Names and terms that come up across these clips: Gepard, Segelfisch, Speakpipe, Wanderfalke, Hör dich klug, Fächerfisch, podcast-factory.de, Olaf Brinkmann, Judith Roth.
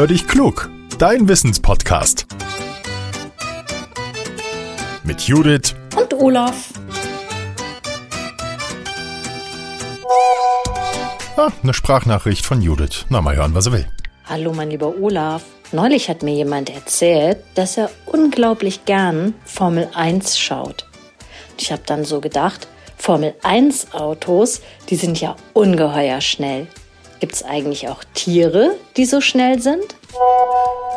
Hör dich klug, dein Wissenspodcast. Mit Judith und Olaf. Ah, eine Sprachnachricht von Judith. Na, mal hören, was er will. Hallo, mein lieber Olaf. Neulich hat mir jemand erzählt, dass er unglaublich gern Formel 1 schaut. Ich habe dann so gedacht, Formel 1 Autos, die sind ja ungeheuer schnell. Gibt's eigentlich auch Tiere, die so schnell sind?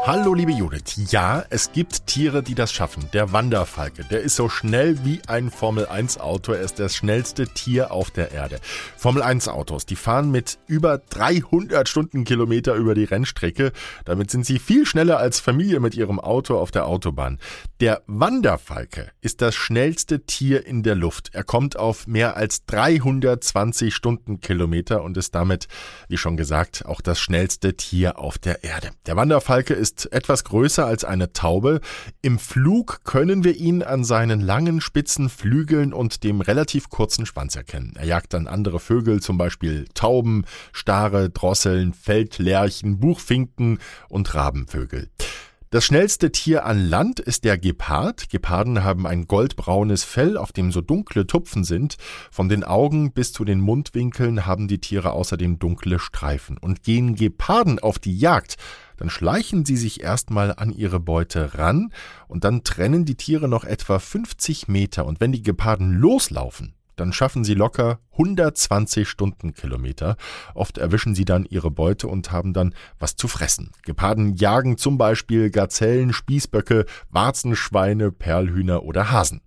Hallo liebe Judith, ja, es gibt Tiere, die das schaffen. Der Wanderfalke, der ist so schnell wie ein Formel-1-Auto, er ist das schnellste Tier auf der Erde. Formel-1-Autos, die fahren mit über 300 Stundenkilometer über die Rennstrecke. Damit sind sie viel schneller als Familie mit ihrem Auto auf der Autobahn. Der Wanderfalke ist das schnellste Tier in der Luft. Er kommt auf mehr als 320 Stundenkilometer und ist damit, wie schon gesagt, auch das schnellste Tier auf der Erde. Der Wanderfalke ist etwas größer als eine Taube. Im Flug können wir ihn an seinen langen, spitzen Flügeln und dem relativ kurzen Schwanz erkennen. Er jagt dann andere Vögel, zum Beispiel Tauben, Stare, Drosseln, Feldlerchen, Buchfinken und Rabenvögel. Das schnellste Tier an Land ist der Gepard. Geparden haben ein goldbraunes Fell, auf dem so dunkle Tupfen sind. Von den Augen bis zu den Mundwinkeln haben die Tiere außerdem dunkle Streifen. Und gehen Geparden auf die Jagd, dann schleichen sie sich erstmal an ihre Beute ran und dann trennen die Tiere noch etwa 50 Meter. Und wenn die Geparden loslaufen, dann schaffen sie locker 120 Stundenkilometer. Oft erwischen sie dann ihre Beute und haben dann was zu fressen. Geparden jagen zum Beispiel Gazellen, Spießböcke, Warzenschweine, Perlhühner oder Hasen.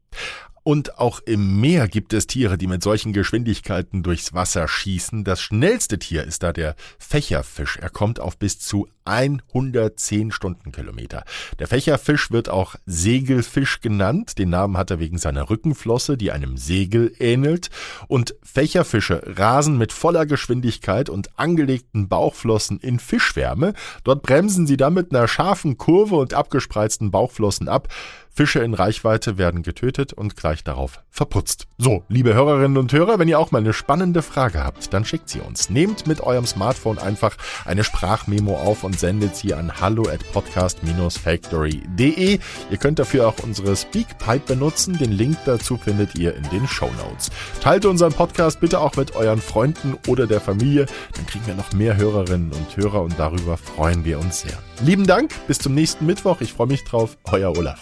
Und auch im Meer gibt es Tiere, die mit solchen Geschwindigkeiten durchs Wasser schießen. Das schnellste Tier ist da der Fächerfisch. Er kommt auf bis zu 110 Stundenkilometer. Der Fächerfisch wird auch Segelfisch genannt. Den Namen hat er wegen seiner Rückenflosse, die einem Segel ähnelt. Und Fächerfische rasen mit voller Geschwindigkeit und angelegten Bauchflossen in Fischwärme. Dort bremsen sie dann mit einer scharfen Kurve und abgespreizten Bauchflossen ab. Fische in Reichweite werden getötet und gleich darauf verputzt. So, liebe Hörerinnen und Hörer, wenn ihr auch mal eine spannende Frage habt, dann schickt sie uns. Nehmt mit eurem Smartphone einfach eine Sprachmemo auf und sendet sie an hallo@podcast-factory.de. Ihr könnt dafür auch unsere Speakpipe benutzen. Den Link dazu findet ihr in den Shownotes. Teilt unseren Podcast bitte auch mit euren Freunden oder der Familie. Dann kriegen wir noch mehr Hörerinnen und Hörer und darüber freuen wir uns sehr. Lieben Dank, bis zum nächsten Mittwoch. Ich freue mich drauf. Euer Olaf.